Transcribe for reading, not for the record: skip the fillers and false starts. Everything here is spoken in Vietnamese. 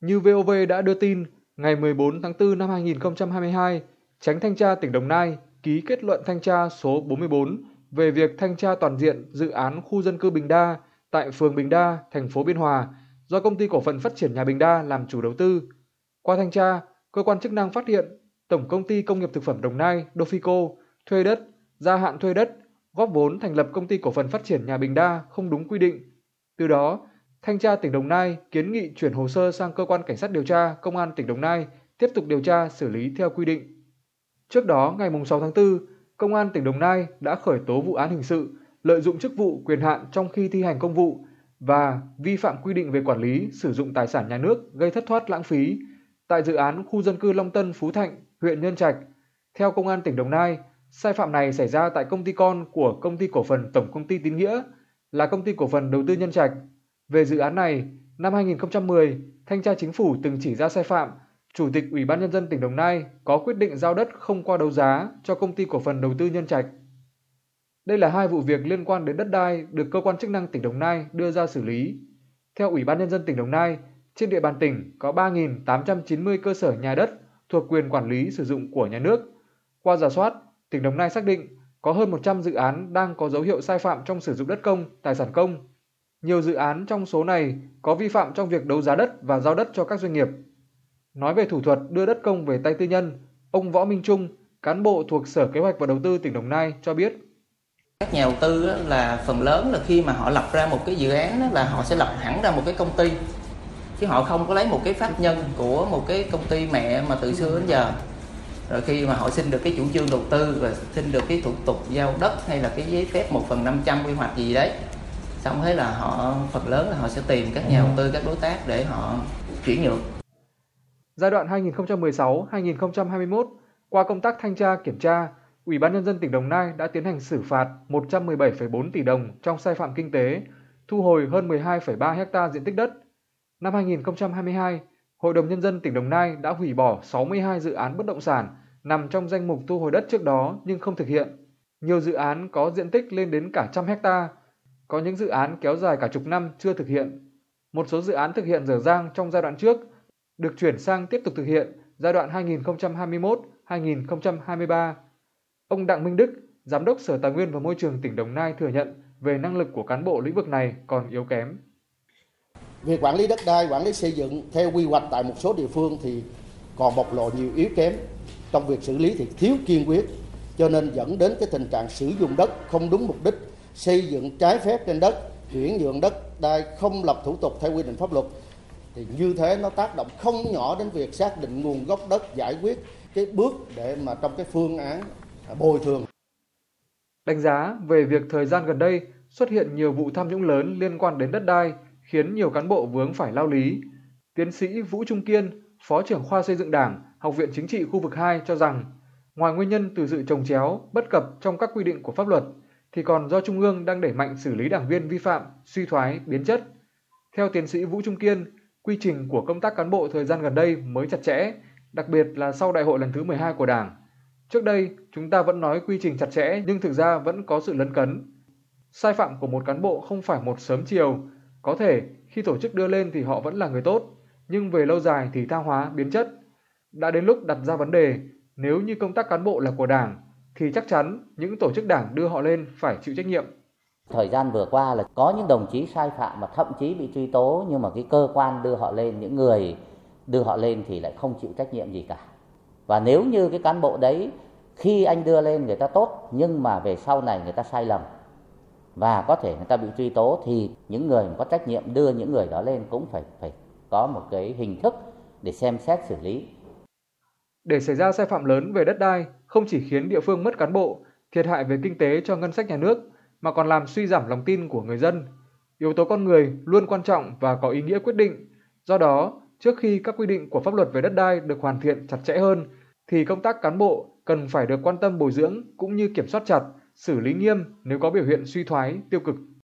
Như VOV đã đưa tin, ngày 14 tháng 4 năm 2022, Chánh Thanh tra tỉnh Đồng Nai ký kết luận thanh tra số 44 về việc thanh tra toàn diện dự án khu dân cư Bình Đa tại phường Bình Đa, thành phố Biên Hòa do Công ty Cổ phần Phát triển Nhà Bình Đa làm chủ đầu tư. Qua thanh tra, cơ quan chức năng phát hiện Tổng Công ty Công nghiệp Thực phẩm Đồng Nai Dofico thuê đất, gia hạn thuê đất, góp vốn thành lập Công ty Cổ phần Phát triển Nhà Bình Đa không đúng quy định. Từ đó, Thanh tra tỉnh Đồng Nai kiến nghị chuyển hồ sơ sang Cơ quan Cảnh sát điều tra Công an tỉnh Đồng Nai tiếp tục điều tra xử lý theo quy định. Trước đó, ngày 6 tháng 4, Công an tỉnh Đồng Nai đã khởi tố vụ án hình sự lợi dụng chức vụ quyền hạn trong khi thi hành công vụ và vi phạm quy định về quản lý sử dụng tài sản nhà nước gây thất thoát lãng phí tại dự án khu dân cư Long Tân, Phú Thạnh, huyện Nhân Trạch. Theo Công an tỉnh Đồng Nai, sai phạm này xảy ra tại công ty con của Công ty Cổ phần Tổng Công ty Tín Nghĩa là Công ty Cổ phần Đầu tư Nhân Trạch. Về dự án này, năm 2010, Thanh tra Chính phủ từng chỉ ra sai phạm, Chủ tịch Ủy ban Nhân dân tỉnh Đồng Nai có quyết định giao đất không qua đấu giá cho Công ty Cổ phần Đầu tư Nhân Trạch. Đây là hai vụ việc liên quan đến đất đai được cơ quan chức năng tỉnh Đồng Nai đưa ra xử lý. Theo Ủy ban Nhân dân tỉnh Đồng Nai, trên địa bàn tỉnh có 3.890 cơ sở nhà đất thuộc quyền quản lý sử dụng của nhà nước. Qua rà soát, tỉnh Đồng Nai xác định có hơn 100 dự án đang có dấu hiệu sai phạm trong sử dụng đất công, tài sản công. Nhiều dự án trong số này có vi phạm trong việc đấu giá đất và giao đất cho các doanh nghiệp. Nói về thủ thuật đưa đất công về tay tư nhân, ông Võ Minh Trung, cán bộ thuộc Sở Kế hoạch và Đầu tư tỉnh Đồng Nai cho biết. Các nhà đầu tư là phần lớn là khi mà họ lập ra một cái dự án là họ sẽ lập hẳn ra một cái công ty. Chứ họ không có lấy một cái pháp nhân của một cái công ty mẹ mà từ xưa đến giờ. Rồi khi mà họ xin được cái chủ trương đầu tư và xin được cái thủ tục giao đất hay là cái giấy phép 1/500 quy hoạch gì đấy. Xong thế là họ phần lớn là họ sẽ tìm các nhà đầu tư, các đối tác để họ chuyển nhượng. Giai đoạn 2016-2021, qua công tác thanh tra kiểm tra, Ủy ban Nhân dân tỉnh Đồng Nai đã tiến hành xử phạt 117,4 tỷ đồng trong sai phạm kinh tế, thu hồi hơn 12,3 ha diện tích đất. Năm 2022, Hội đồng Nhân dân tỉnh Đồng Nai đã hủy bỏ 62 dự án bất động sản nằm trong danh mục thu hồi đất trước đó nhưng không thực hiện. Nhiều dự án có diện tích lên đến cả trăm hectare, có những dự án kéo dài cả chục năm chưa thực hiện. Một số dự án thực hiện dở dang trong giai đoạn trước, được chuyển sang tiếp tục thực hiện giai đoạn 2021-2023. Ông Đặng Minh Đức, Giám đốc Sở Tài nguyên và Môi trường tỉnh Đồng Nai thừa nhận về năng lực của cán bộ lĩnh vực này còn yếu kém. Việc quản lý đất đai, quản lý xây dựng theo quy hoạch tại một số địa phương thì còn bộc lộ nhiều yếu kém. Trong việc xử lý thì thiếu kiên quyết, cho nên dẫn đến cái tình trạng sử dụng đất không đúng mục đích, xây dựng trái phép trên đất, chuyển nhượng đất đai không lập thủ tục theo quy định pháp luật. Thì như thế nó tác động không nhỏ đến việc xác định nguồn gốc đất, giải quyết cái bước để mà trong cái phương án bồi thường. Đánh giá về việc thời gian gần đây xuất hiện nhiều vụ tham nhũng lớn liên quan đến đất đai khiến nhiều cán bộ vướng phải lao lý. Tiến sĩ Vũ Trung Kiên, Phó trưởng khoa Xây dựng Đảng, Học viện Chính trị khu vực 2 cho rằng, ngoài nguyên nhân từ sự chồng chéo, bất cập trong các quy định của pháp luật, thì còn do Trung ương đang đẩy mạnh xử lý đảng viên vi phạm, suy thoái, biến chất. Theo tiến sĩ Vũ Trung Kiên, quy trình của công tác cán bộ thời gian gần đây mới chặt chẽ, đặc biệt là sau đại hội lần thứ 12 của Đảng. Trước đây, chúng ta vẫn nói quy trình chặt chẽ nhưng thực ra vẫn có sự lấn cấn. Sai phạm của một cán bộ không phải một sớm chiều. Có thể, khi tổ chức đưa lên thì họ vẫn là người tốt, nhưng về lâu dài thì tha hóa, biến chất. Đã đến lúc đặt ra vấn đề, nếu như công tác cán bộ là của Đảng, thì chắc chắn những tổ chức Đảng đưa họ lên phải chịu trách nhiệm. Thời gian vừa qua là có những đồng chí sai phạm mà thậm chí bị truy tố, nhưng mà cái cơ quan đưa họ lên, những người đưa họ lên thì lại không chịu trách nhiệm gì cả. Và nếu như cái cán bộ đấy, khi anh đưa lên người ta tốt, nhưng mà về sau này người ta sai lầm và có thể người ta bị truy tố, thì những người có trách nhiệm đưa những người đó lên cũng phải có một cái hình thức để xem xét xử lý. Để xảy ra sai phạm lớn về đất đai không chỉ khiến địa phương mất cán bộ, thiệt hại về kinh tế cho ngân sách nhà nước mà còn làm suy giảm lòng tin của người dân. Yếu tố con người luôn quan trọng và có ý nghĩa quyết định. Do đó, trước khi các quy định của pháp luật về đất đai được hoàn thiện chặt chẽ hơn, thì công tác cán bộ cần phải được quan tâm bồi dưỡng cũng như kiểm soát chặt, xử lý nghiêm nếu có biểu hiện suy thoái, tiêu cực.